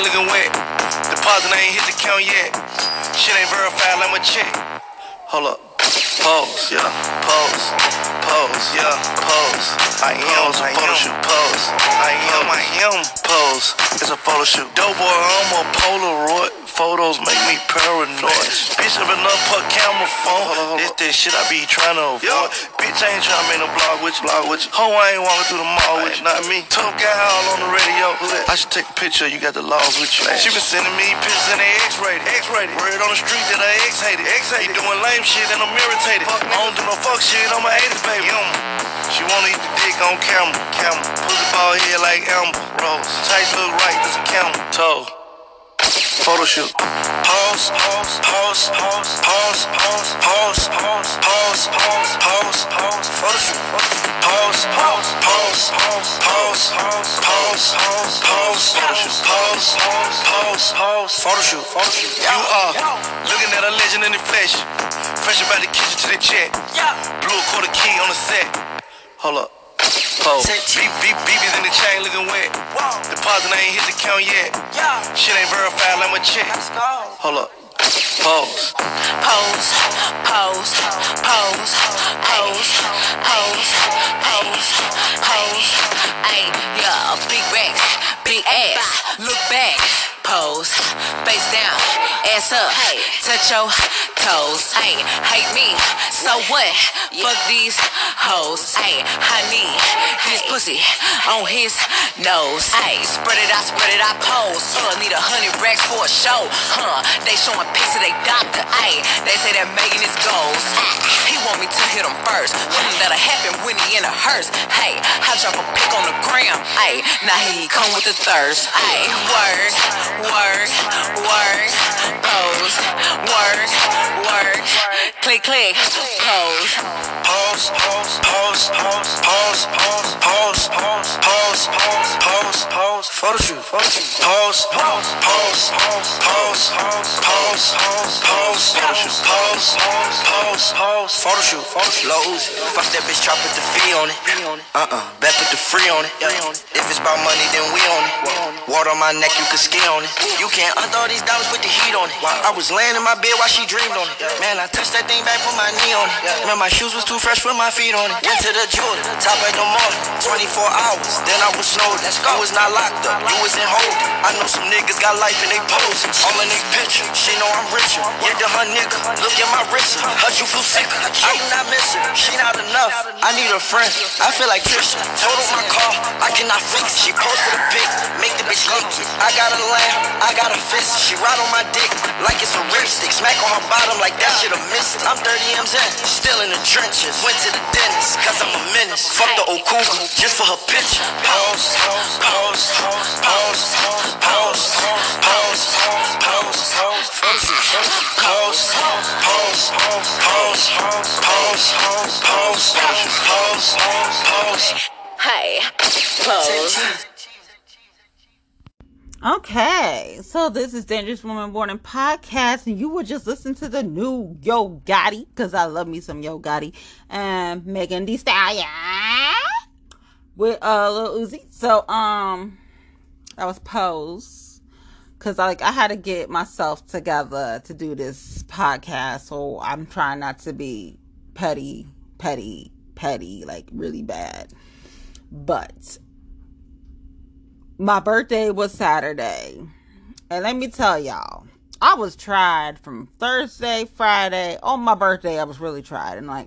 ain't looking wet. Deposit ain't hit the count yet. Shit ain't verified, let me check. Hold up. Pose, yeah, pose, pose, yeah, pose. I am a photo shoot, pose. I am pose. It's a photo shoot. Doughboy, I'm a Polaroid. Photos make me paranoid. Bitch, I've been up her camera phone. It's this shit I be trying to avoid. Yo. Bitch, I ain't trying to make no blog with you. Ho, I ain't walking through the mall with you. Not me. Tough guy all on the radio. I should take a picture. You got the laws with you. She been sending me pictures in the X-rated. X-rated. Word on the street that I X-hated. X-hated. Doing lame shit and I'm irritated. Fuck, I don't do no fuck shit. I'm a 80s baby. She wanna eat the dick on camera. Pussy ball here like Amber Rose. Tight look right. That's a camera. Toe. Photo shoot. Pause, pause, pause, pause, pause, pause, pause, pause, pause, pause, pause, pause, photo shoot. Pause, pause, pause, pause, pause, pause, pause, pause, pause, photo shoot. Pause, pause, pause, pause, photo shoot. You are looking at a legend in the flesh. Fresh about the kitchen to the check. Blew a quarter key on the set. Hold up. Pose. BB's in the chain looking wet. Deposit ain't hit the count yet. Shit ain't verified, let me check. Hold up. Pose. Pose, pose, pose, pose, pose, pose, pose, pose. Ayy, yeah, big racks, big ass, look back. Pose, face down, ass up, touch your toes. Ayy, hate me, so what? Fuck these hoes. Ayy, I need this pussy on his nose. Ayy, spread it out, pose. Need 100 racks for a show. They showing pics of they doctor. Ayy, they say that Megan is goals. He want me to hit him first. That'll happen when he in a hearse. Hey, I drop a pic on the gram. Ayy, now he come with the thirst. Ayy, words. Work, work, pose, work, work, click, click, pose. Pose, pose, pose, pose, pose, pose, pose, pose, pose, pose, pose, pose, photo shoot, photo shoot. Pose, pose, pose, pose, pose, pose, pose, pose, photo shoot, pose, pose, pose, pose, photo shoot, photo shoot. Low Uzi, fuck that bitch, try put the fee on it. Bet put the free on it. If it's about money, then we on it. Water on my neck, you can ski on it. You can't undo these dollars, put the heat on it. I was laying in my bed while she dreamed on it. Man, I touched that thing back, put my knee on it. Man, my shoes was too fresh, put my feet on it. Went to the Jordan, top right in the morning, 24 hours, then I was snowed. I was not locked up, you was in hold. I know some niggas got life and they pose. All in they picture, she know I'm richer. Yeah, to her nigga, look at my wrist. Hurt you feel sick, I do not miss her. She not enough, I need a friend. I feel like Trisha, total my car, I cannot fix. She posted a pic, make the bitch lick it. I got a lamb, I got a fist. She ride on my dick like it's a ripstick. Smack on her bottom like that shit a missed. I'm 30 M's in, still in the trenches. Went to the dentist, cause I'm a menace. Fuck the old cougar, just for her picture. Pose, pose, pose, pose, pose, pose, pose, pose, pose, pose, pose, pose, pose, pose, pose. Hey, pose. Okay, so this is Dangerous Woman Morning Podcast, and you were just listening to the new Yo Gotti, because I love me some Yo Gotti, and Megan Thee Stallion with Lil Uzi. So, that was Pose, because I had to get myself together to do this podcast, so I'm trying not to be petty, like really bad, but my birthday was Saturday, and let me tell y'all, I was tried from Thursday, Friday. On my birthday, I was really tried, and my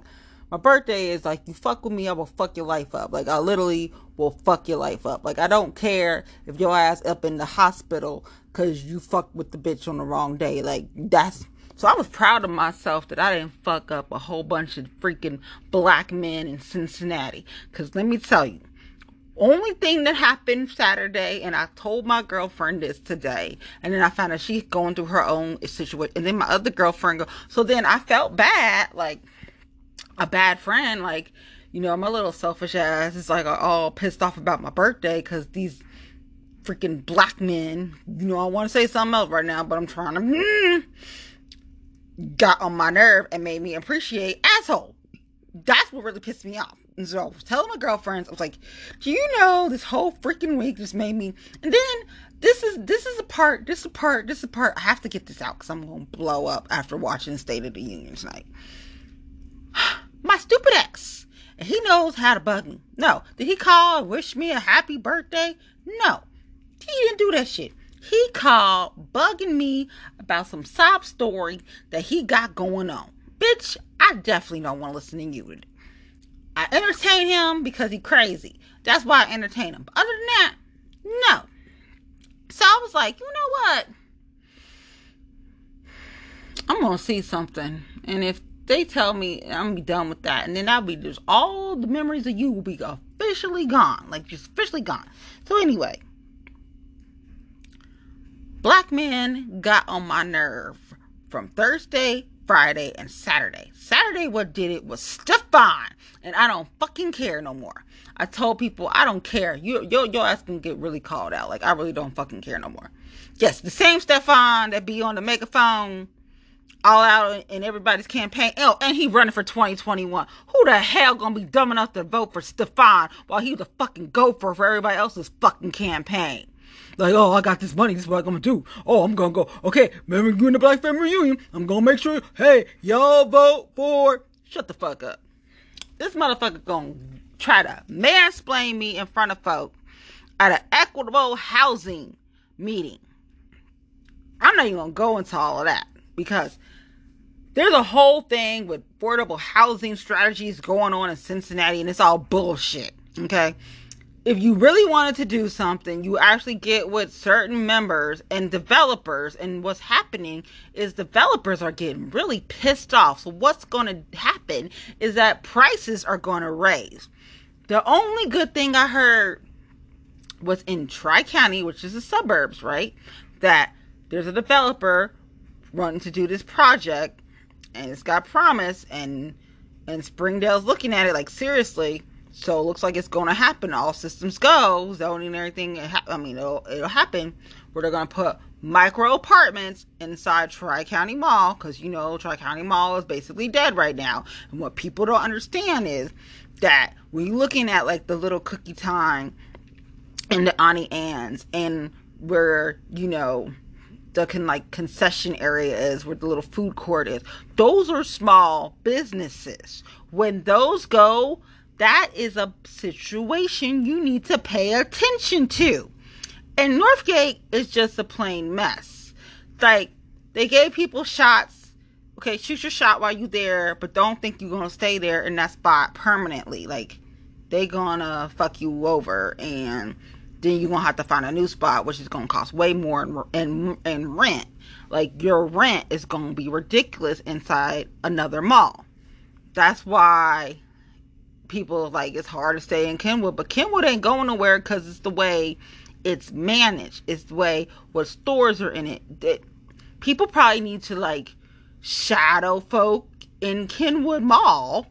birthday is you fuck with me, I will fuck your life up. I literally will fuck your life up. I don't care if your ass up in the hospital because you fucked with the bitch on the wrong day. So I was proud of myself that I didn't fuck up a whole bunch of freaking black men in Cincinnati, because let me tell you, only thing that happened Saturday, and I told my girlfriend this today, and then I found out she's going through her own situation, and then my other girlfriend so then I felt bad, like a bad friend, my little selfish ass is all pissed off about my birthday because these freaking black men, I want to say something else right now, but I'm trying to got on my nerve and made me appreciate asshole. That's what really pissed me off. And so I was telling my girlfriends, I was like, do you know this whole freaking week just made me, and then This is the part. I have to get this out because I'm going to blow up after watching State of the Union tonight. My stupid ex. And he knows how to bug me. No. Did he call and wish me a happy birthday? No. He didn't do that shit. He called bugging me about some sob story that he got going on. Bitch, I definitely don't want to listen to you. I entertain him because he crazy. That's why I entertain him. But other than that, no. So I was like, you know what? I'm going to see something. And if they tell me, I'm going to be done with that. And then I'll be just, all the memories of you will be officially gone. Like, just officially gone. So anyway, black men got on my nerve from Thursday, Friday, and Saturday. Saturday, what did it was Stefan. And I don't fucking care no more. I told people, I don't care. Your ass can get really called out. Like, I really don't fucking care no more. Yes, the same Stefan that be on the megaphone all out in everybody's campaign. Oh, and he running for 2021. Who the hell gonna be dumb enough to vote for Stefan while he's a fucking gopher for everybody else's fucking campaign? Like, oh, I got this money. This is what I'm going to do. Oh, I'm going to go. Okay, remember you're in the Black Family Reunion. I'm going to make sure, hey, y'all vote for... Shut the fuck up. This motherfucker going to try to mansplain me in front of folk at an equitable housing meeting. I'm not even going to go into all of that because there's a whole thing with affordable housing strategies going on in Cincinnati, and it's all bullshit, okay? If you really wanted to do something, you actually get with certain members and developers. And what's happening is developers are getting really pissed off. So what's going to happen is that prices are going to raise. The only good thing I heard was in Tri-County, which is the suburbs, right? That there's a developer wanting to do this project and it's got promise, and Springdale's looking at it like, seriously. So it looks like it's going to happen. All systems go. Zoning and everything. It'll happen. Where they're going to put micro apartments inside Tri-County Mall. Because, you know, Tri-County Mall is basically dead right now. And what people don't understand is that when you're looking at, like, the little Cookie Time and the Auntie Anne's. And where, you know, the concession area is. Where the little food court is. Those are small businesses. When those go... That is a situation you need to pay attention to. And Northgate is just a plain mess. Like, they gave people shots. Okay, shoot your shot while you're there, but don't think you're going to stay there in that spot permanently. Like, they going to fuck you over, and then you're going to have to find a new spot, which is going to cost way more in rent. Like, your rent is going to be ridiculous inside another mall. That's why... people like it's hard to stay in Kenwood, but Kenwood ain't going nowhere because it's the way it's managed. It's the way what stores are in it. That people probably need to like shadow folk in Kenwood Mall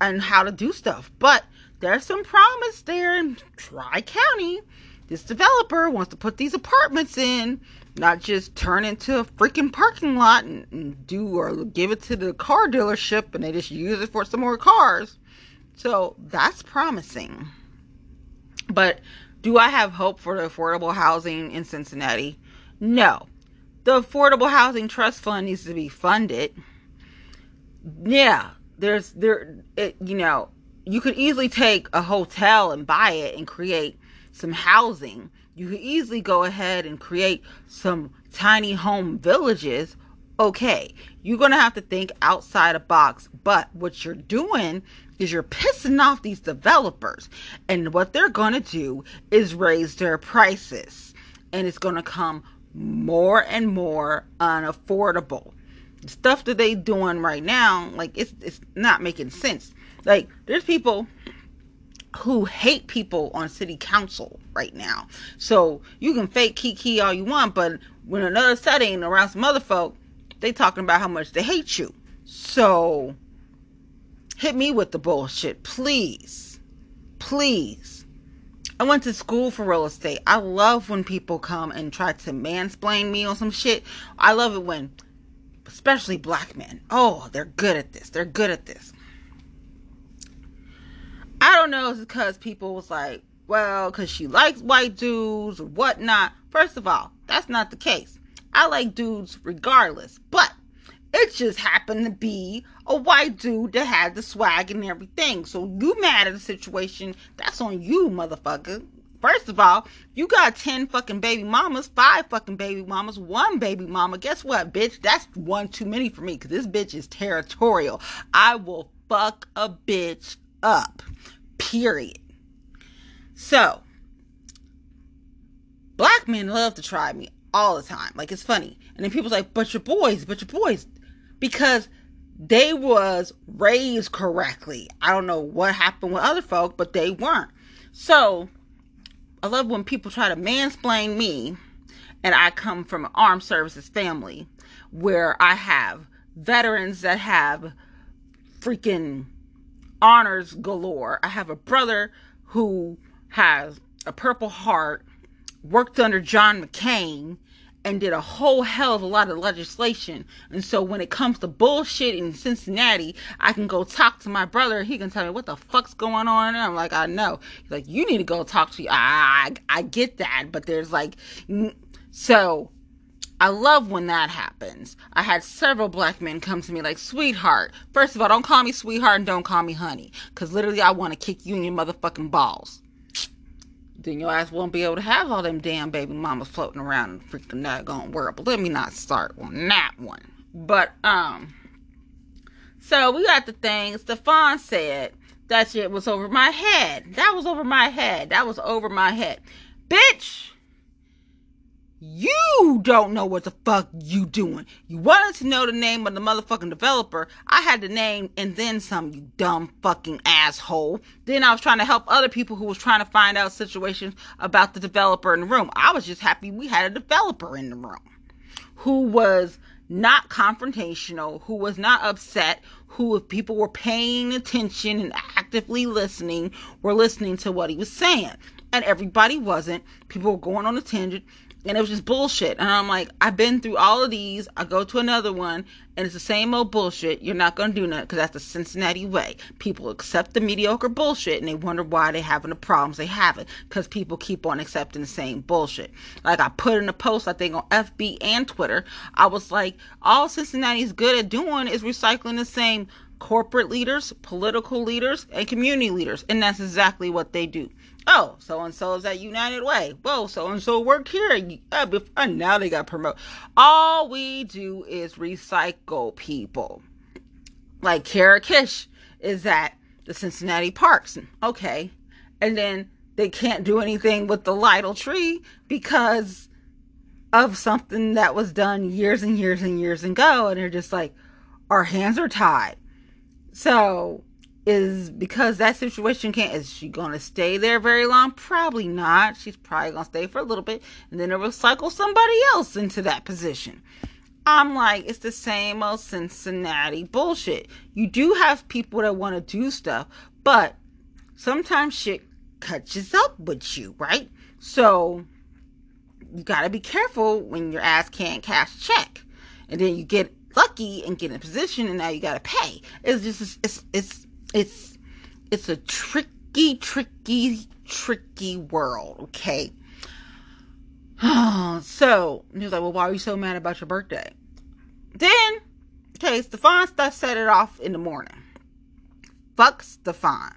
and how to do stuff. But there's some promise there in Tri-County. This developer wants to put these apartments in, not just turn into a freaking parking lot and do or give it to the car dealership and they just use it for some more cars. So that's promising. But do I have hope for the affordable housing in Cincinnati? No. The Affordable Housing Trust Fund needs to be funded. Yeah, you could easily take a hotel and buy it and create some housing. You could easily go ahead and create some tiny home villages. Okay, you're going to have to think outside a box, but what you're doing is you're pissing off these developers, and what they're going to do is raise their prices, and it's going to come more and more unaffordable. The stuff that they doing right now, like, it's not making sense. Like, there's people who hate people on city council right now, so you can fake Kiki all you want, but when another setting around some other folk, they talking about how much they hate you. So hit me with the bullshit, please. Please. I went to school for real estate. I love when people come and try to mansplain me on some shit. I love it when, especially black men. Oh, they're good at this. They're good at this. I don't know if it's because people was like, well, because she likes white dudes or whatnot. First of all, that's not the case. I like dudes regardless, but it just happened to be a white dude that had the swag and everything. So you mad at the situation, that's on you, motherfucker. First of all, you got 10 fucking baby mamas, 5 fucking baby mamas, 1 baby mama. Guess what, bitch? That's 1 too many for me, because this bitch is territorial. I will fuck a bitch up. Period. So, black men love to try me all the time. Like, it's funny. And then people's like, but your boys. Because they was raised correctly. I don't know what happened with other folk, but they weren't. So, I love when people try to mansplain me, and I come from an armed services family where I have veterans that have freaking honors galore. I have a brother who has a Purple Heart, worked under John McCain, and did a whole hell of a lot of legislation. And so when it comes to bullshit in Cincinnati, I can go talk to my brother. He can tell me what the fuck's going on. And I'm like, I know. He's like, you need to go talk to you. I get that. But there's like, so I love when that happens. I had several black men come to me like, sweetheart. First of all, don't call me sweetheart and don't call me honey. Because literally I want to kick you in your motherfucking balls. Then your ass won't be able to have all them damn baby mamas floating around in the freaking doggone world. But let me not start on that one. But, so we got the thing. Stephon said that shit was over my head. That was over my head. Bitch, you don't know what the fuck you doing. You wanted to know the name of the motherfucking developer. I had the name and then some, you dumb fucking asshole. Then I was trying to help other people who was trying to find out situations about the developer in the room. I was just happy we had a developer in the room who was not confrontational, who was not upset, who, if people were paying attention and actively listening, were listening to what he was saying. And everybody wasn't. People were going on a tangent. And it was just bullshit. And I'm like, I've been through all of these. I go to another one. And it's the same old bullshit. You're not going to do nothing. Because that's the Cincinnati way. People accept the mediocre bullshit. And they wonder why they're having the problems they having. Because people keep on accepting the same bullshit. Like I put in a post, I think, on FB and Twitter. I was like, all Cincinnati's good at doing is recycling the same corporate leaders, political leaders, and community leaders. And that's exactly what they do. Oh, so-and-so is at United Way. Whoa, so-and-so worked here. And now they got promoted. All we do is recycle people. Like Kara Kish is at the Cincinnati Parks. Okay. And then they can't do anything with the Lytle tree because of something that was done years and years and years ago. And they're just like, our hands are tied. So is because that situation can't, is she going to stay there very long? Probably not. She's probably going to stay for a little bit and then it'll recycle somebody else into that position. I'm like, it's the same old Cincinnati bullshit. You do have people that want to do stuff, but sometimes shit catches up with you, right? So you got to be careful when your ass can't cash a check and then you get lucky and get in a position and now you got to pay. It's just, it's a tricky world, okay? So, he was like, well, why are you so mad about your birthday? Then, okay, Stephon stuff set it off in the morning. Fuck Stephon.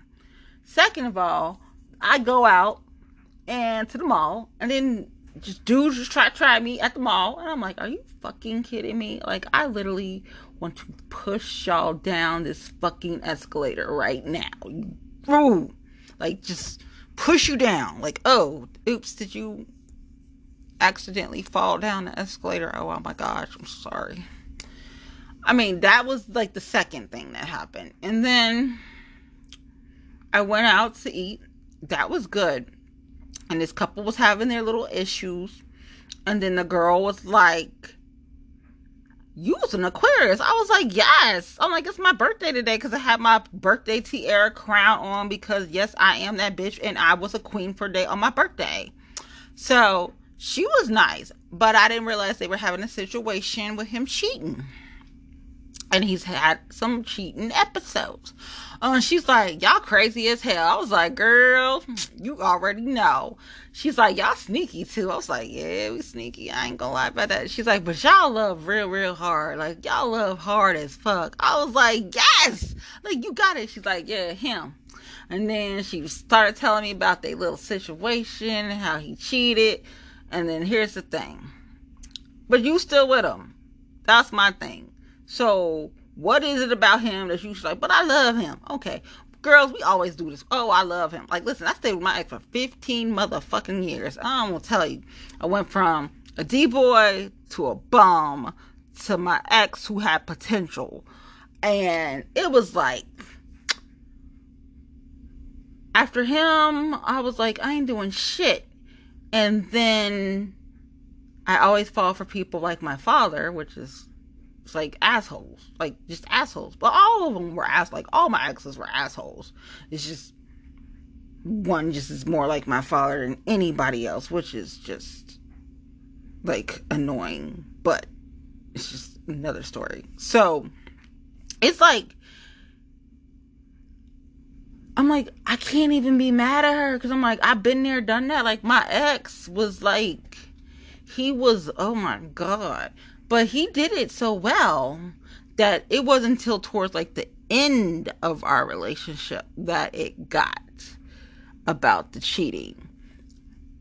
Second of all, I go out and to the mall, and then just dudes just try me at the mall, and I'm like, are you fucking kidding me? Like, I literally want to push y'all down this fucking escalator right now. Ooh. Like, just push you down. Like, oh, oops, did you accidentally fall down the escalator? Oh my gosh, I'm sorry. I mean, that was like the second thing that happened. And then I went out to eat. That was good. And this couple was having their little issues. And then the girl was like, you was an Aquarius. I was like, yes. I'm like, it's my birthday today because I had my birthday tiara crown on because, yes, I am that bitch. And I was a queen for a day on my birthday. So she was nice. But I didn't realize they were having a situation with him cheating. And he's had some cheating episodes. She's like, y'all crazy as hell. I was like, girl, you already know. She's like, y'all sneaky too. I was like, yeah, we sneaky. I ain't gonna lie about that. She's like, but y'all love real, real hard. Like, y'all love hard as fuck. I was like, yes! Like, you got it. She's like, yeah, him. And then she started telling me about their little situation, how he cheated. And then here's the thing. But you still with him. That's my thing. So, what is it about him that you should like, but I love him? Okay. Girls, we always do this. Oh, I love him. Like, listen, I stayed with my ex for 15 motherfucking years. I'm going to tell you. I went from a D-boy to a bum to my ex who had potential. And it was like, after him, I was like, I ain't doing shit. And then I always fall for people like my father, which is, like assholes, like just assholes. But all of them were assholes. Like all my exes were assholes. It's just one just is more like my father than anybody else, which is just like annoying. But it's just another story. So it's like I'm like I can't even be mad at her because I'm like I've been there, done that. Like my ex was like he was oh my god. But he did it so well that it wasn't until towards like the end of our relationship that it got about the cheating.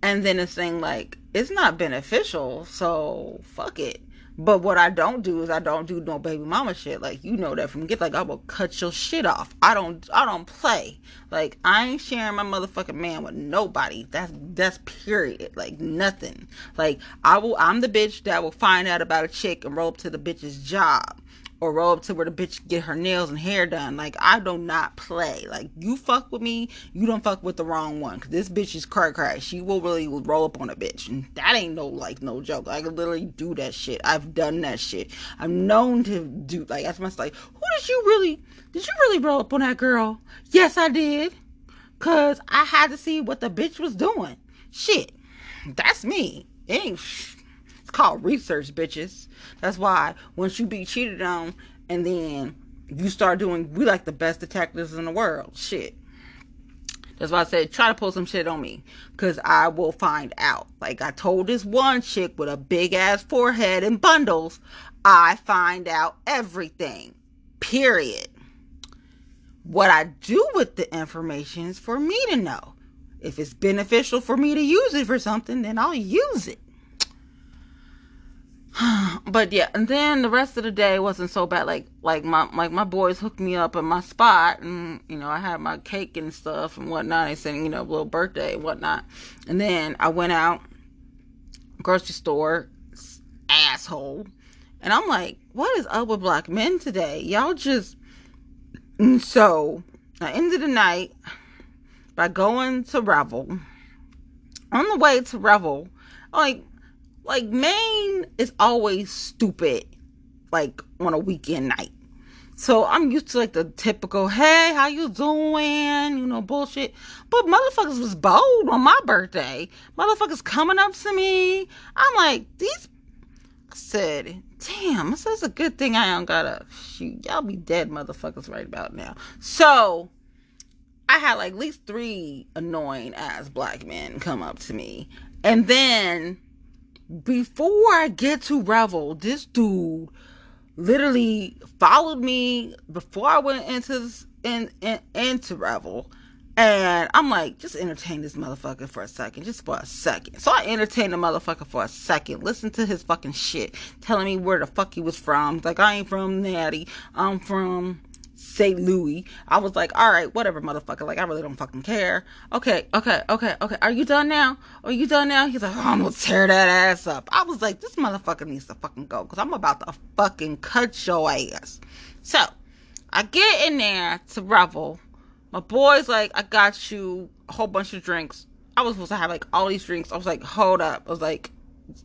And then it's saying like, it's not beneficial, so fuck it. But what I don't do is I don't do no baby mama shit. Like, you know that from get like, I will cut your shit off. I don't play. Like, I ain't sharing my motherfucking man with nobody. That's period. Like, nothing. Like, I'm the bitch that will find out about a chick and roll up to the bitch's job. Or roll up to where the bitch get her nails and hair done. Like, I do not play. Like, you fuck with me, you don't fuck with the wrong one. Because this bitch is cray-cray. She will really roll up on a bitch. And that ain't no, like, no joke. I can literally do that shit. I've done that shit. I'm known to do, like, that's my, like, who did you really roll up on that girl? Yes, I did. Because I had to see what the bitch was doing. Shit. That's me. It ain't It's called research, bitches. That's why once you be cheated on and then you start doing, we like the best detectives in the world. Shit. That's why I said, try to pull some shit on me. Because I will find out. Like I told this one chick with a big ass forehead and bundles, I find out everything. Period. What I do with the information is for me to know. If it's beneficial for me to use it for something, then I'll use it. But yeah, and then the rest of the day wasn't so bad. Like my boys hooked me up at my spot, and you know I had my cake and stuff and whatnot. They sang, you know, little birthday and whatnot. And then I went out, grocery store, asshole. And I'm like, what is up with black men today? Y'all just. And so I ended the night by going to Revel. On the way to Revel, like Maine is always stupid, like on a weekend night. So I'm used to like the typical, hey, how you doing? You know, bullshit. But motherfuckers was bold on my birthday. Motherfuckers coming up to me. I'm like, these, I said, damn, this is a good thing I don't gotta, shoot, y'all be dead motherfuckers right about now. So I had like at least 3 annoying ass black men come up to me. And then before I get to Revel, this dude literally followed me before I went into Revel. And I'm like, just entertain this motherfucker for a second. Just for a second. So I entertained the motherfucker for a second. Listen to his fucking shit. Telling me where the fuck he was from. Like, I ain't from Natty. I'm from St. Louis. I was like, all right, whatever, motherfucker. Like, I really don't fucking care. Okay. Are you done now? He's like, oh, I'm gonna tear that ass up. I was like, this motherfucker needs to fucking go because I'm about to fucking cut your ass. So, I get in there to Revel. My boy's like, I got you a whole bunch of drinks. I was supposed to have, like, all these drinks. I was like, hold up. I was like,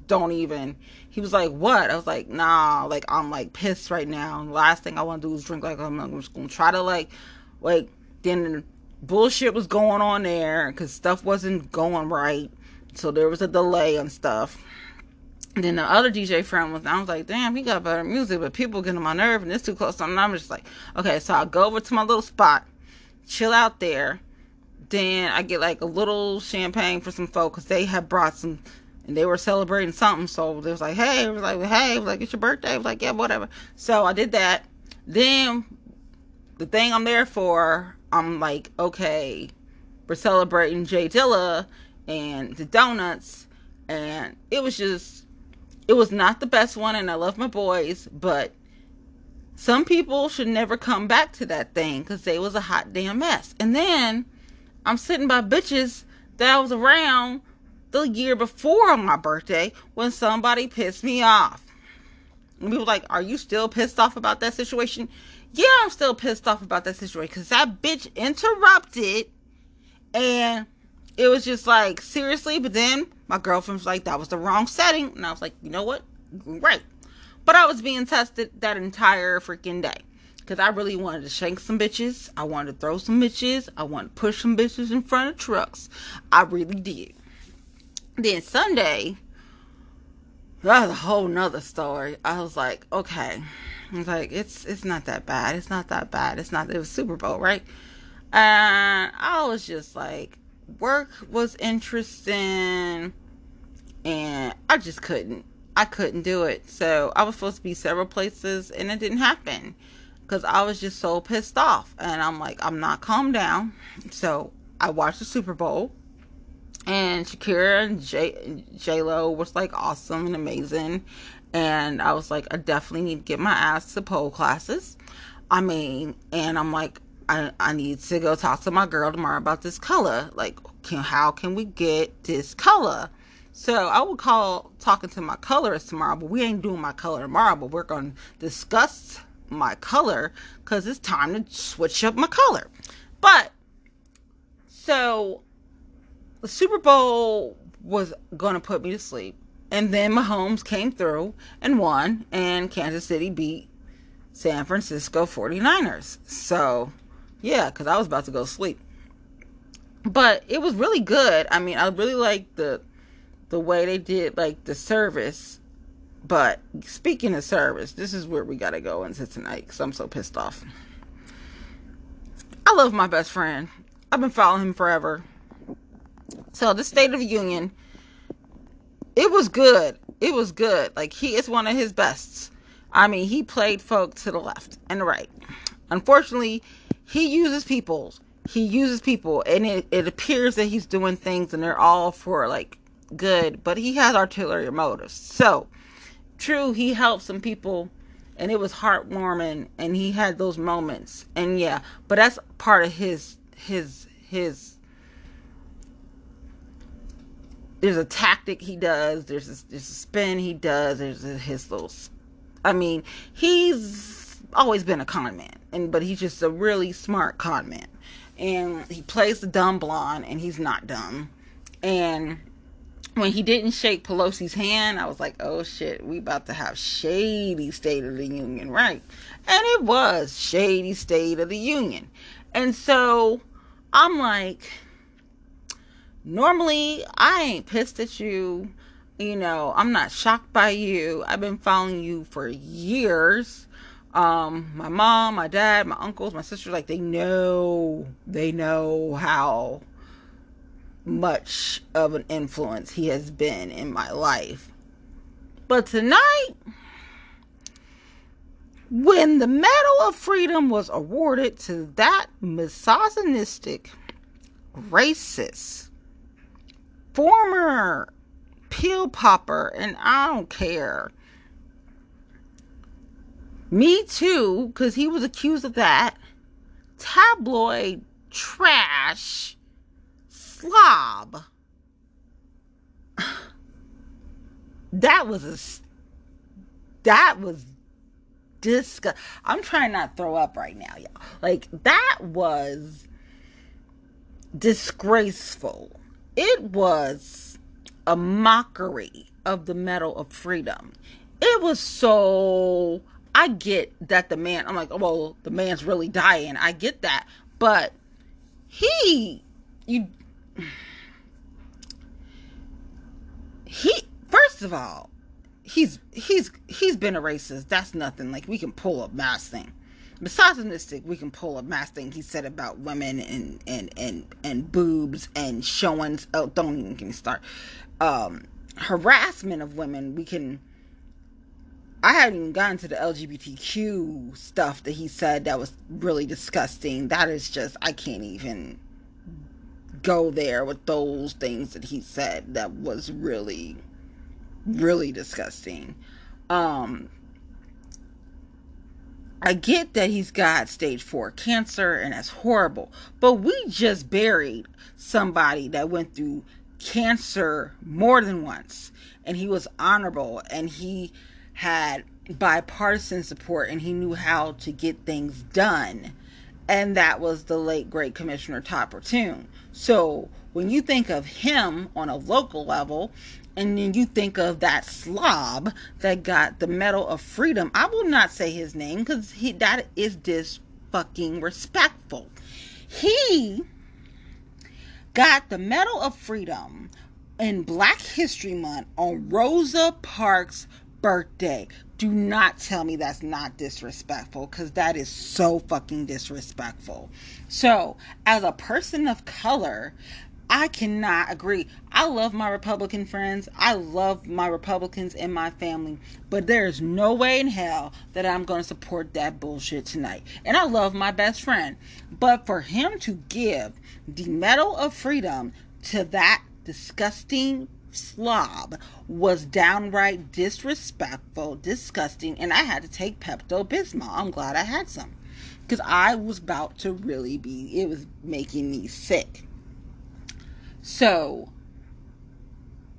don't even. He was like, what? I was like, nah, like, I'm, like, pissed right now. The last thing I want to do is drink. Like, I'm just going to try to, like, then bullshit was going on there because stuff wasn't going right. So there was a delay on stuff. And then the other DJ friend was, I was like, damn, he got better music, but people get on my nerve and it's too close. And I'm just like, okay, so I go over to my little spot, chill out there. Then I get like a little champagne for some folk because they had brought some, and they were celebrating something. So they was like, hey, it was like, hey, it was like, it's your birthday. It was like, yeah, whatever. So I did that. Then the thing I'm there for, I'm like, okay, we're celebrating Jay Dilla and the donuts. And it was just, it was not the best one, and I love my boys, but some people should never come back to that thing because they was a hot damn mess. And then I'm sitting by bitches that I was around the year before on my birthday when somebody pissed me off. And people were like, are you still pissed off about that situation? Yeah, I'm still pissed off about that situation because that bitch interrupted, and it was just like, seriously? But then my girlfriend was like, that was the wrong setting. And I was like, you know what? Right. But I was being tested that entire freaking day. Because I really wanted to shank some bitches. I wanted to throw some bitches. I wanted to push some bitches in front of trucks. I really did. Then Sunday, that was a whole nother story. I was like, okay. I was like, it's not that bad. It's not that bad. It's not, it was Super Bowl, right? And I was just like, work was interesting, and I just couldn't. I couldn't do it. So I was supposed to be several places, and it didn't happen because I was just so pissed off. And I'm like, I'm not calmed down. So I watched the Super Bowl, and Shakira and J-Lo was like awesome and amazing. And I was like, I definitely need to get my ass to pole classes. I mean, and I'm like, I need to go talk to my girl tomorrow about this color. Like, how can we get this color? So I will call talking to my colorist tomorrow, but we ain't doing my color tomorrow, but we're going to discuss my color because it's time to switch up my color. But so the Super Bowl was going to put me to sleep. And then Mahomes came through and won, and Kansas City beat San Francisco 49ers. So yeah, because I was about to go sleep. But it was really good. I mean, I really liked the way they did, like, the service. But speaking of service, this is where we got to go into tonight because I'm so pissed off. I love my best friend. I've been following him forever. So the State of the Union, it was good. It was good. Like, he is one of his bests. I mean, he played folk to the left and the right. Unfortunately, he uses people, and it appears that he's doing things, and they're all for, like, good, but he has ulterior motives. So, true, he helped some people, and it was heartwarming, and he had those moments, and yeah, but that's part of his, there's a tactic he does, there's a spin he does, his little, I mean, he's always been a con man. But he's just a really smart con man, and he plays the dumb blonde, and he's not dumb. And when he didn't shake Pelosi's hand, I was like, oh shit, we about to have shady State of the Union, right? And it was shady State of the Union. And so I'm like, normally I ain't pissed at you, you know, I'm not shocked by you. I've been following you for years. My mom, my dad, my uncles, my sister, like, they know how much of an influence he has been in my life. But tonight, when the Medal of Freedom was awarded to that misogynistic, racist, former pill popper, and I don't care, Me Too, because he was accused of that, tabloid trash slob. That was disgust. I'm trying not to throw up right now, y'all. Like, that was disgraceful. It was a mockery of the Medal of Freedom. It was so... I get that the man, I'm like, oh, well, the man's really dying. I get that. But he, first of all, he's been a racist. That's nothing. Like, we can pull up mass thing. Misogynistic, we can pull up mass thing he said about women and boobs and showing. Oh, don't even get me started. Harassment of women, we can. I haven't even gotten to the LGBTQ stuff that he said that was really disgusting. That is just, I can't even go there with those things that he said that was really, really disgusting. I get that he's got stage 4 cancer and that's horrible, but we just buried somebody that went through cancer more than once, and he was honorable and he had bipartisan support and he knew how to get things done, and that was the late great Commissioner Todd Platoon. So when you think of him on a local level, and then you think of that slob that got the Medal of Freedom, I will not say his name because that is disrespectful. He got the Medal of Freedom in Black History Month on Rosa Parks' birthday. Do not tell me that's not disrespectful, because that is so fucking disrespectful. So, as a person of color, I cannot agree. I love my Republican friends. I love my Republicans in my family. But there is no way in hell that I'm going to support that bullshit tonight. And I love my best friend. But for him to give the Medal of Freedom to that disgusting slob was downright disrespectful, disgusting, and I had to take Pepto-Bismol. I'm glad I had some. Because I was about to really be, it was making me sick. So,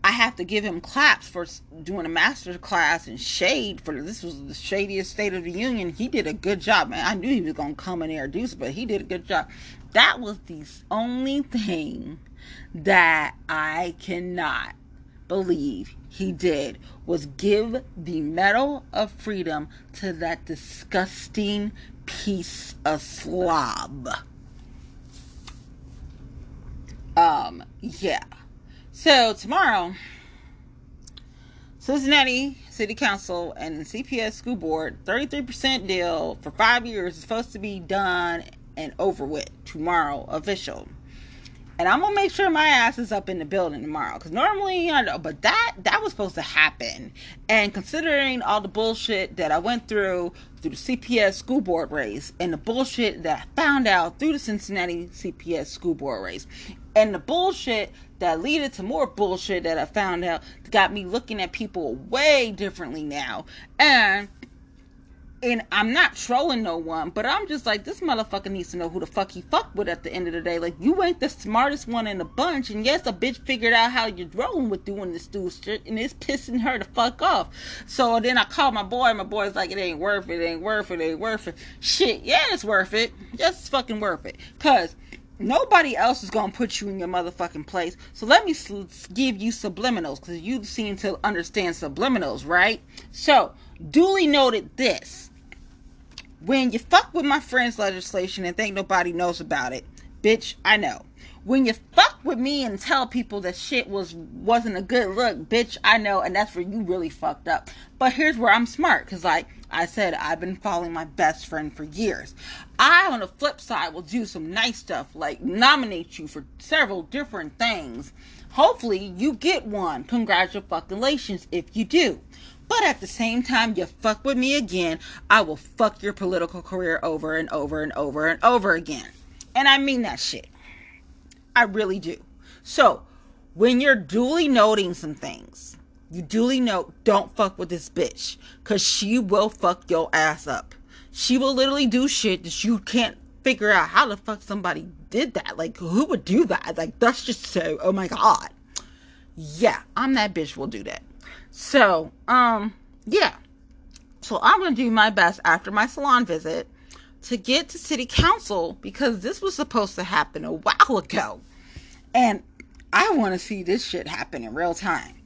I have to give him claps for doing a master's class in shade. This was the shadiest State of the Union. He did a good job, man. I knew he was going to come in there and do this, but he did a good job. That was the only thing that I cannot believe he did, was give the Medal of Freedom to that disgusting piece of slob. Yeah. So tomorrow, Cincinnati City Council and CPS School Board 33% deal for 5 years is supposed to be done and over with tomorrow, official. And I'm gonna make sure my ass is up in the building tomorrow, because normally I know, but that was supposed to happen. And considering all the bullshit that I went through the CPS school board race, and the bullshit that I found out through the Cincinnati CPS school board race, and the bullshit that led to more bullshit that I found out, got me looking at people way differently now. And I'm not trolling no one, but I'm just like, this motherfucker needs to know who the fuck he fucked with at the end of the day. Like, you ain't the smartest one in the bunch, and yes, a bitch figured out how you're rolling with doing this dude shit, and it's pissing her the fuck off. So then I called my boy, and my boy's like, it ain't worth it. Shit, yeah, it's worth it. Just fucking worth it. Because nobody else is going to put you in your motherfucking place. So let me give you subliminals, because you seem to understand subliminals, right? So, duly noted this. When you fuck with my friend's legislation and think nobody knows about it, bitch, I know. When you fuck with me and tell people that shit wasn't a good look, bitch, I know, and that's where you really fucked up. But here's where I'm smart, because like I said, I've been following my best friend for years. I, on the flip side, will do some nice stuff, like nominate you for several different things. Hopefully, you get one. Congratulations if you do. But at the same time, you fuck with me again, I will fuck your political career over and over and over and over again. And I mean that shit. I really do. So, when you're duly noting some things, you duly note, don't fuck with this bitch. Because she will fuck your ass up. She will literally do shit that you can't figure out how the fuck somebody did that. Like, who would do that? Like, that's just so, oh my God. Yeah, I'm that bitch will do that. So, yeah. So I'm going to do my best after my salon visit to get to city council, because this was supposed to happen a while ago. And I want to see this shit happen in real time.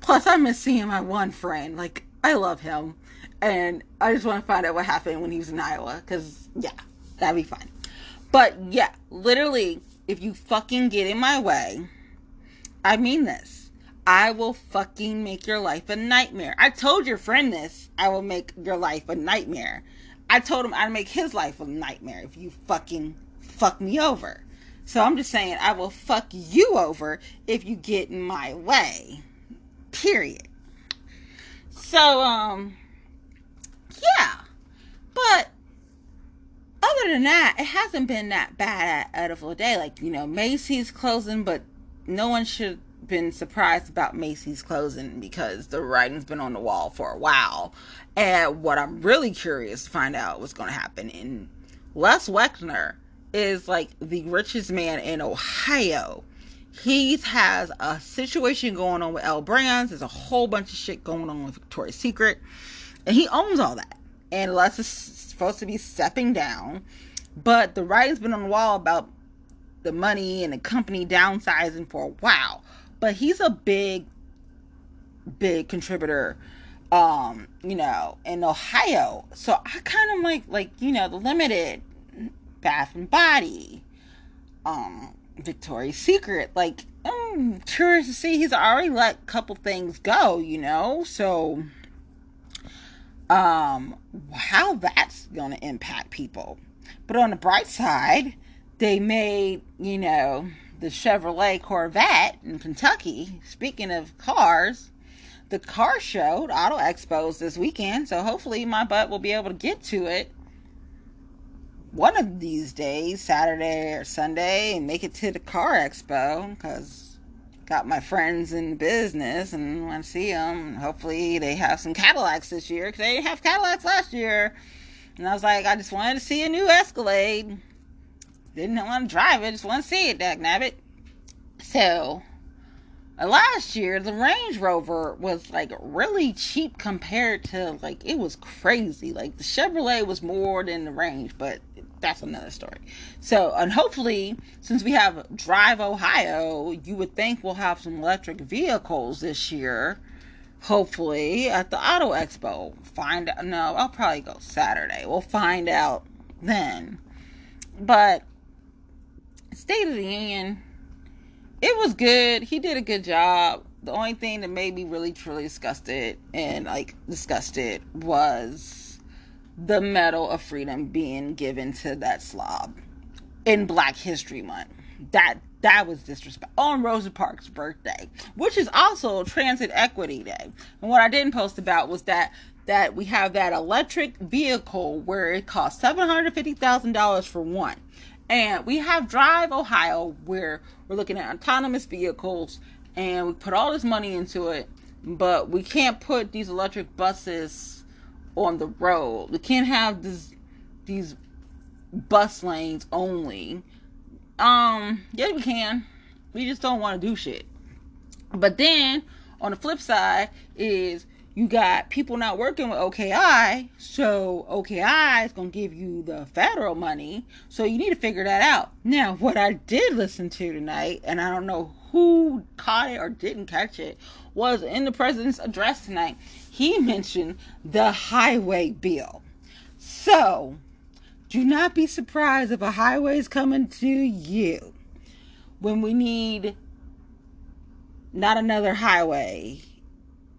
Plus, I miss seeing my one friend. Like, I love him. And I just want to find out what happened when he was in Iowa. Because, yeah, that'd be fun. But, yeah, literally, if you fucking get in my way, I mean this. I will fucking make your life a nightmare. I told your friend this. I will make your life a nightmare. I told him I'd make his life a nightmare if you fucking fuck me over. So I'm just saying, I will fuck you over if you get in my way. Period. So, yeah. But other than that, it hasn't been that bad at Edible Day. Like, you know, Macy's closing, but no one should have been surprised about Macy's closing because the writing's been on the wall for a while. And what I'm really curious to find out what's going to happen in Les Wexner is like the richest man in Ohio. He has a situation going on with L Brands. There's a whole bunch of shit going on with Victoria's Secret. And he owns all that. And Les is supposed to be stepping down. But the writing's been on the wall about the money and the company downsizing for a while. But he's a big, big contributor, you know, in Ohio. So I kind of like, you know, the Limited, Bath and Body, Victoria's Secret. Like, I'm curious to see. He's already let a couple things go, you know. So, how that's going to impact people. But on the bright side, they made, you know, the Chevrolet Corvette in Kentucky. Speaking of cars, the car show, the Auto Expo's this weekend. So hopefully my butt will be able to get to it one of these days, Saturday or Sunday, and make it to the car expo, because got my friends in the business and want to see them. Hopefully they have some Cadillacs this year, because they didn't have Cadillacs last year. And I was like, I just wanted to see a new Escalade. Didn't want to drive it, just want to see it, dagnabbit. So last year the Range Rover was like really cheap compared to, like, it was crazy. Like the Chevrolet was more than the Range, but that's another story. So, and hopefully since we have Drive Ohio, you would think we'll have some electric vehicles this year, hopefully, at the Auto Expo. Find out. No, I'll probably go Saturday. We'll find out then. But State of the Union, it was good. He did a good job. The only thing that made me really truly disgusted was the Medal of Freedom being given to that slob in Black History Month. That was disrespectful. On Rosa Parks' birthday, which is also Transit Equity Day. And what I didn't post about was that we have that electric vehicle where it costs $750,000 for one. And we have Drive Ohio, where we're looking at autonomous vehicles, and we put all this money into it, but we can't put these electric buses on the road. We can't have these bus lanes only. Yeah, we can. We just don't want to do shit. But then, on the flip side is, you got people not working with OKI, so OKI is going to give you the federal money, so you need to figure that out. Now, what I did listen to tonight, and I don't know who caught it or didn't catch it, was in the president's address tonight, he mentioned the highway bill. So, do not be surprised if a highway is coming to you when we need not another highway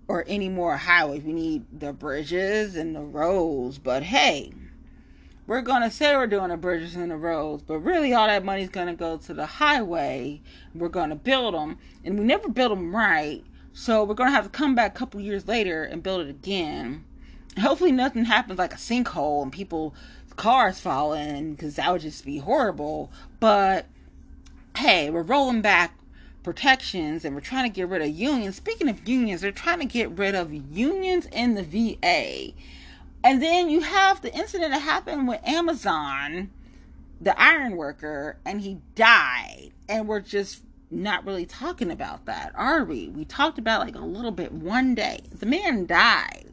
or any more highways. We need the bridges and the roads. But hey, we're going to say we're doing the bridges and the roads, but really all that money's going to go to the highway. We're going to build them, and we never build them right. So we're going to have to come back a couple years later and build it again. Hopefully nothing happens like a sinkhole and people's cars fall in, because that would just be horrible. But hey, we're rolling back protections, and we're trying to get rid of unions. Speaking of unions, they're trying to get rid of unions in the VA. And then you have the incident that happened with Amazon, the iron worker, and he died. And we're just not really talking about that, are we? We talked about like a little bit one day. The man died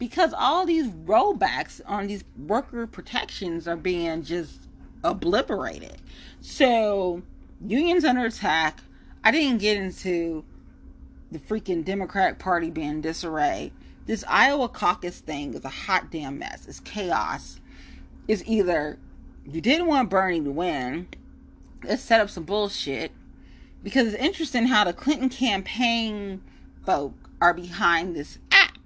because all these rollbacks on these worker protections are being just obliterated. So, unions under attack. I didn't get into the freaking Democratic Party being in disarray. This Iowa caucus thing is a hot damn mess. It's chaos. It's either you didn't want Bernie to win, let's set up some bullshit, because it's interesting how the Clinton campaign folk are behind this app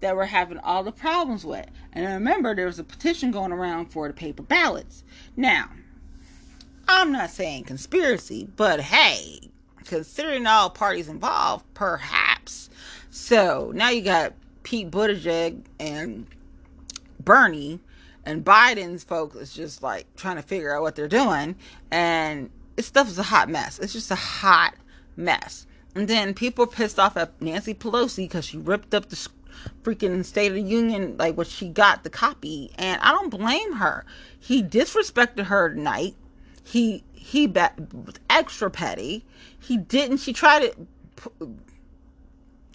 that we're having all the problems with. And I remember there was a petition going around for the paper ballots. Now, I'm not saying conspiracy, but hey, considering all parties involved, perhaps. So now you got Pete Buttigieg and Bernie and Biden's folks is just like trying to figure out what they're doing, and this stuff is a hot mess. It's just a hot mess. And then people pissed off at Nancy Pelosi because she ripped up the freaking State of the Union, like what she got the copy, and I don't blame her. He disrespected her tonight. He was extra petty. He didn't. She tried to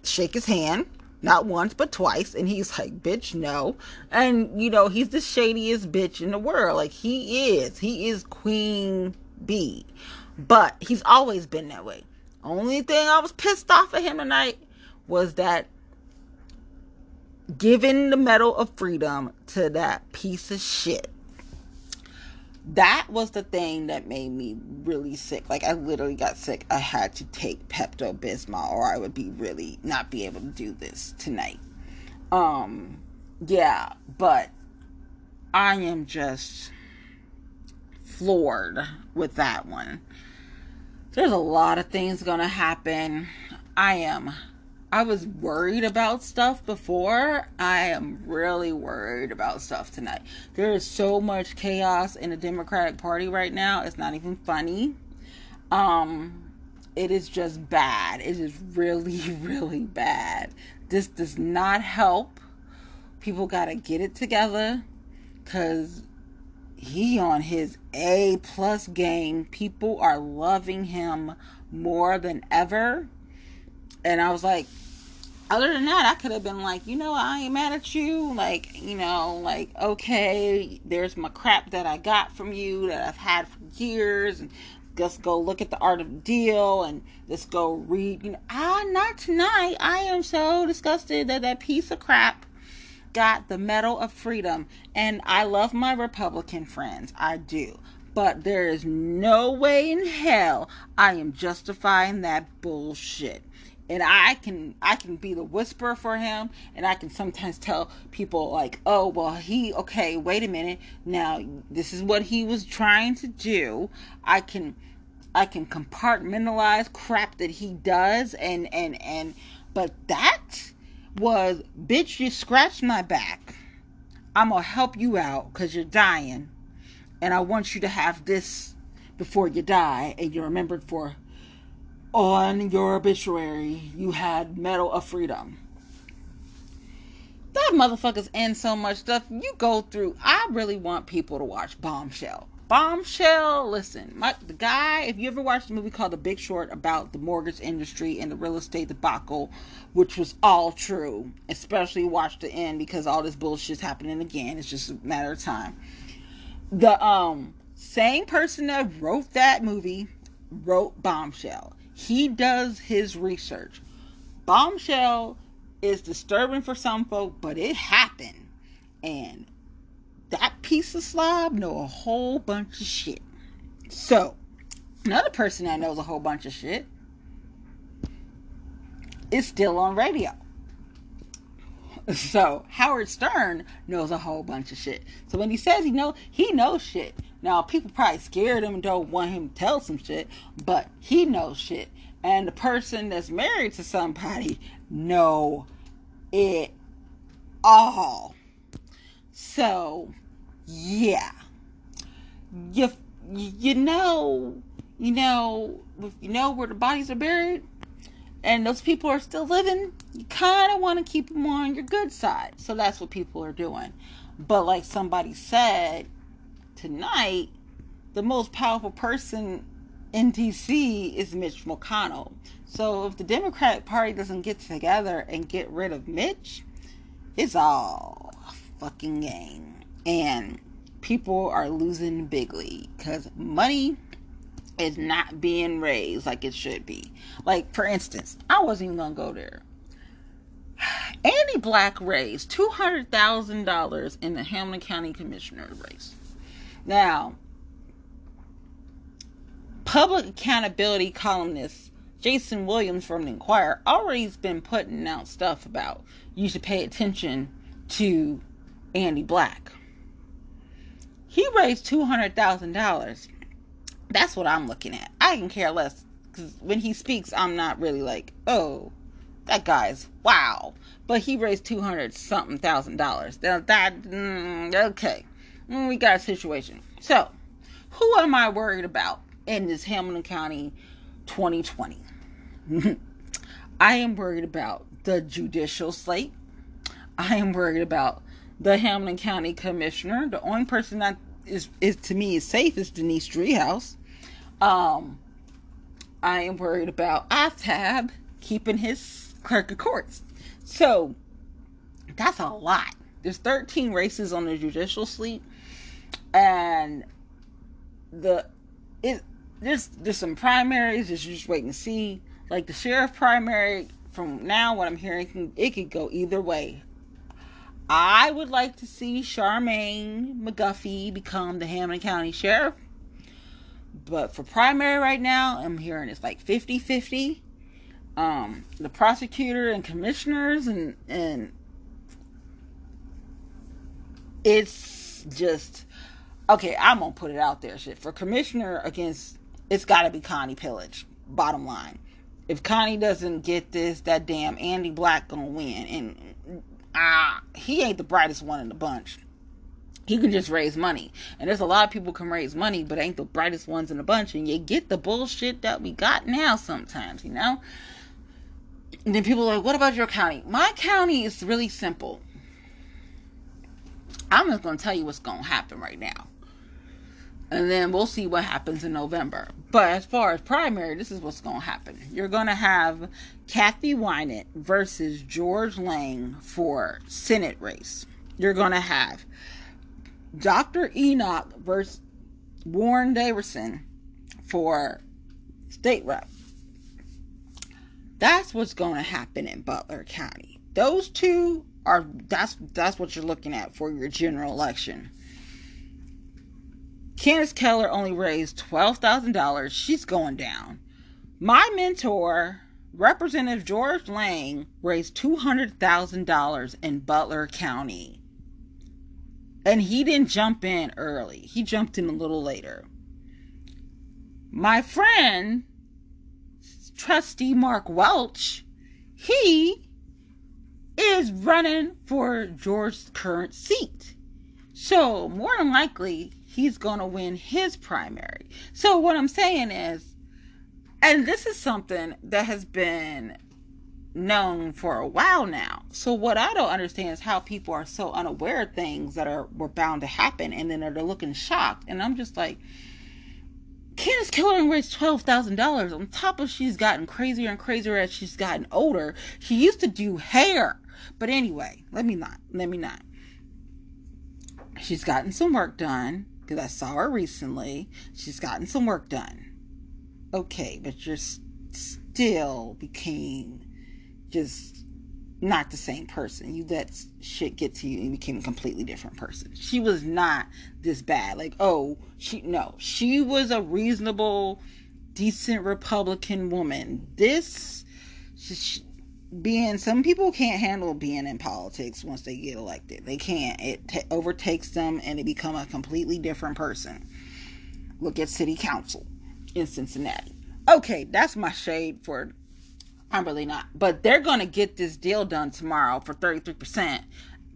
shake his hand. Not once, but twice. And he's like, bitch, no. And, you know, he's the shadiest bitch in the world. Like, he is. He is Queen B. But he's always been that way. Only thing I was pissed off at him tonight was that giving the Medal of Freedom to that piece of shit. That was the thing that made me really sick. Like, I literally got sick. I had to take Pepto-Bismol or I would be really not be able to do this tonight. Yeah, but I am just floored with that one. There's a lot of things going to happen. I was worried about stuff before. I am really worried about stuff tonight. There is so much chaos in the Democratic Party right now. It's not even funny. It is just bad. It is really, really bad. This does not help. People got to get it together because he on his A+ game. People are loving him more than ever. And I was like, other than that, I could have been like, you know, I ain't mad at you. Like, you know, like, okay, there's my crap that I got from you that I've had for years. And let's go look at The Art of the Deal and let's go read. You know, not tonight. I am so disgusted that that piece of crap got the Medal of Freedom. And I love my Republican friends. I do. But there is no way in hell I am justifying that bullshit. And I can be the whisperer for him, and I can sometimes tell people like, oh, well, okay, wait a minute. Now, this is what he was trying to do. I can compartmentalize crap that he does, and but that was, bitch, you scratched my back. I'm gonna help you out because you're dying, and I want you to have this before you die, and you're remembered for on your obituary, you had Medal of Freedom. That motherfucker's in so much stuff you go through. I really want people to watch Bombshell. Bombshell, listen, the guy, if you ever watched a movie called The Big Short about the mortgage industry and the real estate debacle, which was all true, especially watch the end because all this bullshit's happening again. It's just a matter of time. The same person that wrote that movie wrote Bombshell. He does his research. Bombshell is disturbing for some folk, but it happened. And that piece of slob know a whole bunch of shit. So, another person that knows a whole bunch of shit is still on radio. So, Howard Stern knows a whole bunch of shit. So, when he says he knows shit. Now, people probably scared him and don't want him to tell some shit, but he knows shit. And the person that's married to somebody know it all. So, yeah. You know where the bodies are buried and those people are still living, you kind of want to keep them on your good side. So that's what people are doing. But like somebody said tonight, the most powerful person in DC is Mitch McConnell. So if the Democratic Party doesn't get together and get rid of Mitch, it's all a fucking game. And people are losing bigly because money is not being raised like it should be. Like, for instance, I wasn't even going to go there. Andy Black raised $200,000 in the Hamilton County Commissioner race. Now, Public accountability columnist Jason Williams from the Inquirer already has been putting out stuff about you should pay attention to Andy Black. He raised $200,000. That's what I'm looking at. I can care less, because when he speaks, I'm not really like, oh, that guy's wow. But he raised $200,000. Okay. We got a situation. So, who am I worried about in this Hamilton County 2020? I am worried about the judicial slate. I am worried about the Hamilton County Commissioner. The only person that is to me is safe is Denise Driehaus. I am worried about IFAB keeping his clerk of courts. So that's a lot. There's 13 races on the judicial slate, and there's some primaries. It's just wait and see. Like the sheriff primary, from now what I'm hearing, it could go either way. I would like to see Charmaine McGuffey become the Hamilton County Sheriff. But for primary right now, I'm hearing it's like 50-50. The prosecutor and commissioners, and it's just, okay, I'm going to put it out there. Shit. For commissioner against, it's got to be Connie Pillage, bottom line. If Connie doesn't get this, that damn Andy Black going to win. And he ain't the brightest one in the bunch. He can just raise money. And there's a lot of people can raise money, but ain't the brightest ones in the bunch. And you get the bullshit that we got now sometimes, you know? And then people are like, what about your county? My county is really simple. I'm just going to tell you what's going to happen right now. And then we'll see what happens in November. But as far as primary, this is what's going to happen. You're going to have Kathy Wynant versus George Lang for Senate race. You're going to have Dr. Enoch versus Warren Daverson for state rep. That's what's going to happen in Butler County. Those two are, that's what you're looking at for your general election. Candace Keller only raised $12,000. She's going down. My mentor, Representative George Lang, raised $200,000 in Butler County. And he didn't jump in early. He jumped in a little later. My friend, Trustee Mark Welch, he is running for George's current seat. So, more than likely, he's going to win his primary. So what I'm saying is, and this is something that has been known for a while now. So what I don't understand is how people are so unaware of things that were bound to happen, and then they're looking shocked. And I'm just like, Candace Keller raised $12,000 on top of she's gotten crazier and crazier as she's gotten older. She used to do hair. But anyway, let me not. She's gotten some work done, because I saw her recently. She's gotten some work done. Okay, but you're still became just not the same person. You let shit get to you and became a completely different person. She was not this bad. Like, oh, she was a reasonable, decent Republican woman. Some people can't handle being in politics once they get elected. They can't. It overtakes them and they become a completely different person. Look at city council in Cincinnati. Okay, that's my shade for, I'm really not. But they're going to get this deal done tomorrow for 33%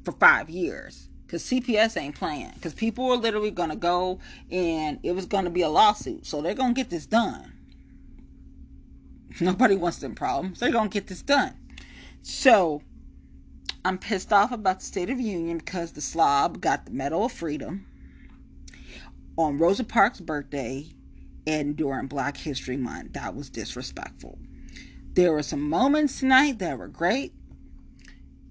for 5 years. Because CPS ain't playing. Because people are literally going to go and it was going to be a lawsuit. So they're going to get this done. Nobody wants them problems. They're going to get this done. So, I'm pissed off about the State of the Union because the slob got the Medal of Freedom on Rosa Parks' birthday and during Black History Month. That was disrespectful. There were some moments tonight that were great,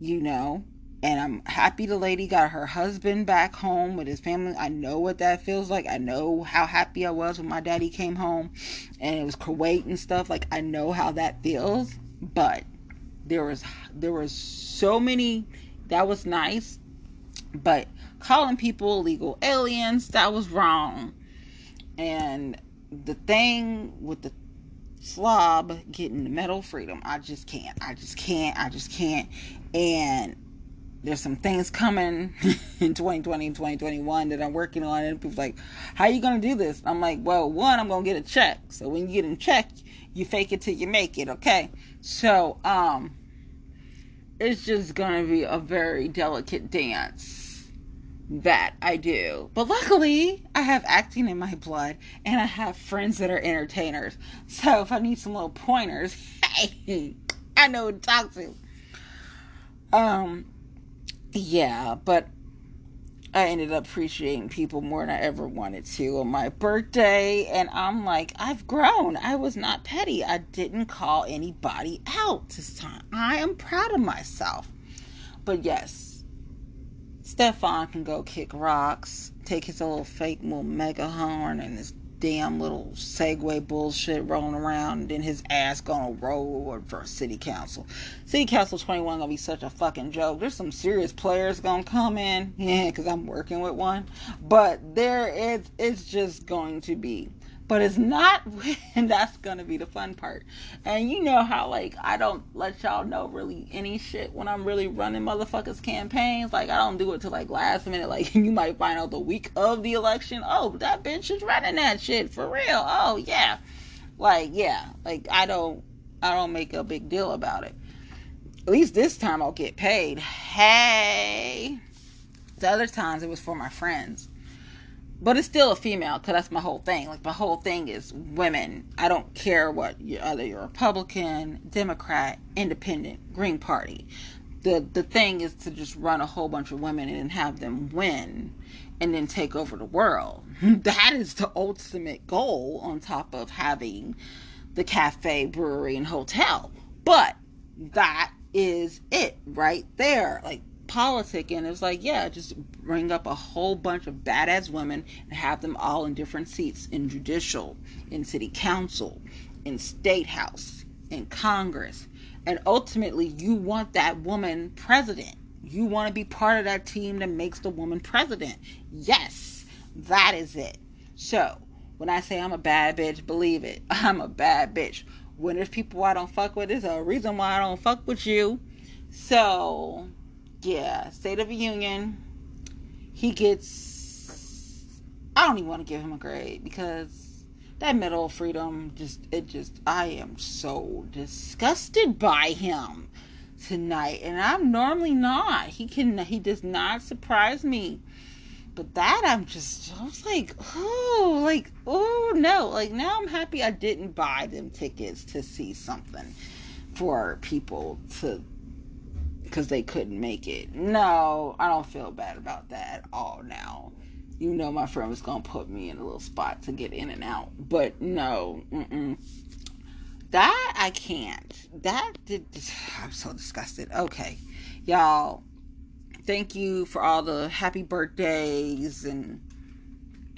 you know, and I'm happy the lady got her husband back home with his family. I know what that feels like. I know how happy I was when my daddy came home and it was Kuwait and stuff. Like, I know how that feels, but there was so many that was nice, but calling people illegal aliens, that was wrong. And the thing with the slob getting metal freedom, I just can't. And there's some things coming in 2020 and 2021 that I'm working on, and people's like, how are you going to do this? I'm like, well, one, I'm going to get a check. So when you get in check, you fake it till you make it. Okay. So, it's just going to be a very delicate dance that I do. But luckily, I have acting in my blood, and I have friends that are entertainers. So if I need some little pointers, hey, I know who to talk to. Yeah, but I ended up appreciating people more than I ever wanted to on my birthday, and I'm like, I've grown. I was not petty. I didn't call anybody out this time. I am proud of myself. But yes, Stefan can go kick rocks, take his little fake little mega horn and his damn little Segway bullshit rolling around, and then his ass gonna roll for city council. City council 21 gonna be such a fucking joke. There's some serious players gonna come in, yeah, because I'm working with one. But there is, it's just going to be, but it's not, and that's gonna be the fun part. And you know how, like, I don't let y'all know really any shit when I'm really running motherfuckers' campaigns. Like, I don't do it till like last minute. Like, you might find out the week of the election, oh, that bitch is running that shit for real. Oh yeah, like, yeah, like I don't make a big deal about it. At least this time I'll get paid. Hey, the other times it was for my friends. But it's still a female, because that's my whole thing. Like, my whole thing is women. I don't care what, whether you're Republican, Democrat, Independent, Green Party. The thing is to just run a whole bunch of women and have them win and then take over the world. That is the ultimate goal, on top of having the cafe, brewery, and hotel. But that is it right there. Like, politic, and it's like, yeah, just bring up a whole bunch of badass women and have them all in different seats, in judicial, in city council, in state house, in Congress. And ultimately, you want that woman president. You want to be part of that team that makes the woman president. Yes, that is it. So when I say I'm a bad bitch, believe it, I'm a bad bitch. When there's people I don't fuck with, there's a reason why I don't fuck with you. So yeah, State of the Union, he gets, I don't even want to give him a grade, because that metal freedom, I am so disgusted by him tonight, and I'm normally not, he does not surprise me, but that I was like, oh no, like, now I'm happy I didn't buy them tickets to see something for people to, because they couldn't make it. No, I don't feel bad about that at all now. You know my friend was going to put me in a little spot to get in and out. But no. Mm-mm. That I can't. I'm so disgusted. Okay. Y'all, thank you for all the happy birthdays and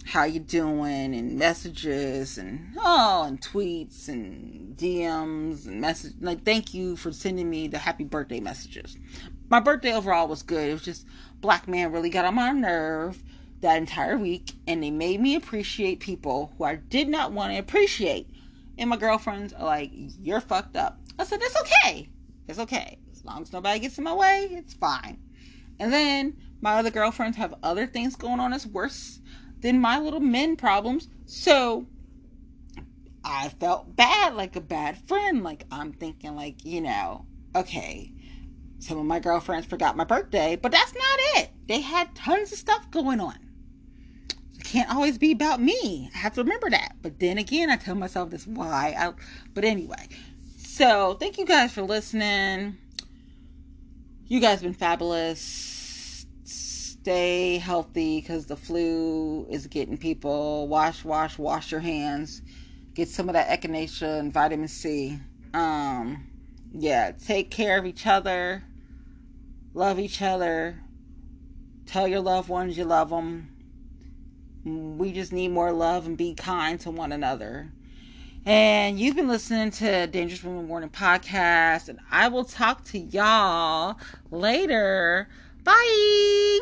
how you doing, and messages, and and tweets, and DMs, and message. Like, thank you for sending me the happy birthday messages. My birthday overall was good. It was just, black man really got on my nerve that entire week, and they made me appreciate people who I did not want to appreciate. And my girlfriends are like, you're fucked up. I said, that's okay. It's okay. As long as nobody gets in my way, it's fine. And then my other girlfriends have other things going on that's worse than my little men problems. So I felt bad, like a bad friend. Like, I'm thinking, like, you know, okay, some of my girlfriends forgot my birthday, but that's not it. They had tons of stuff going on. It can't always be about me. I have to remember that. But then again, I tell myself that's why. But anyway, so thank you guys for listening. You guys have been fabulous. Stay healthy, because the flu is getting people. Wash your hands. Get some of that echinacea and vitamin C. Yeah, take care of each other. Love each other. Tell your loved ones you love them. We just need more love, and be kind to one another. And you've been listening to Dangerous Women Warning Podcast, and I will talk to y'all later. Bye!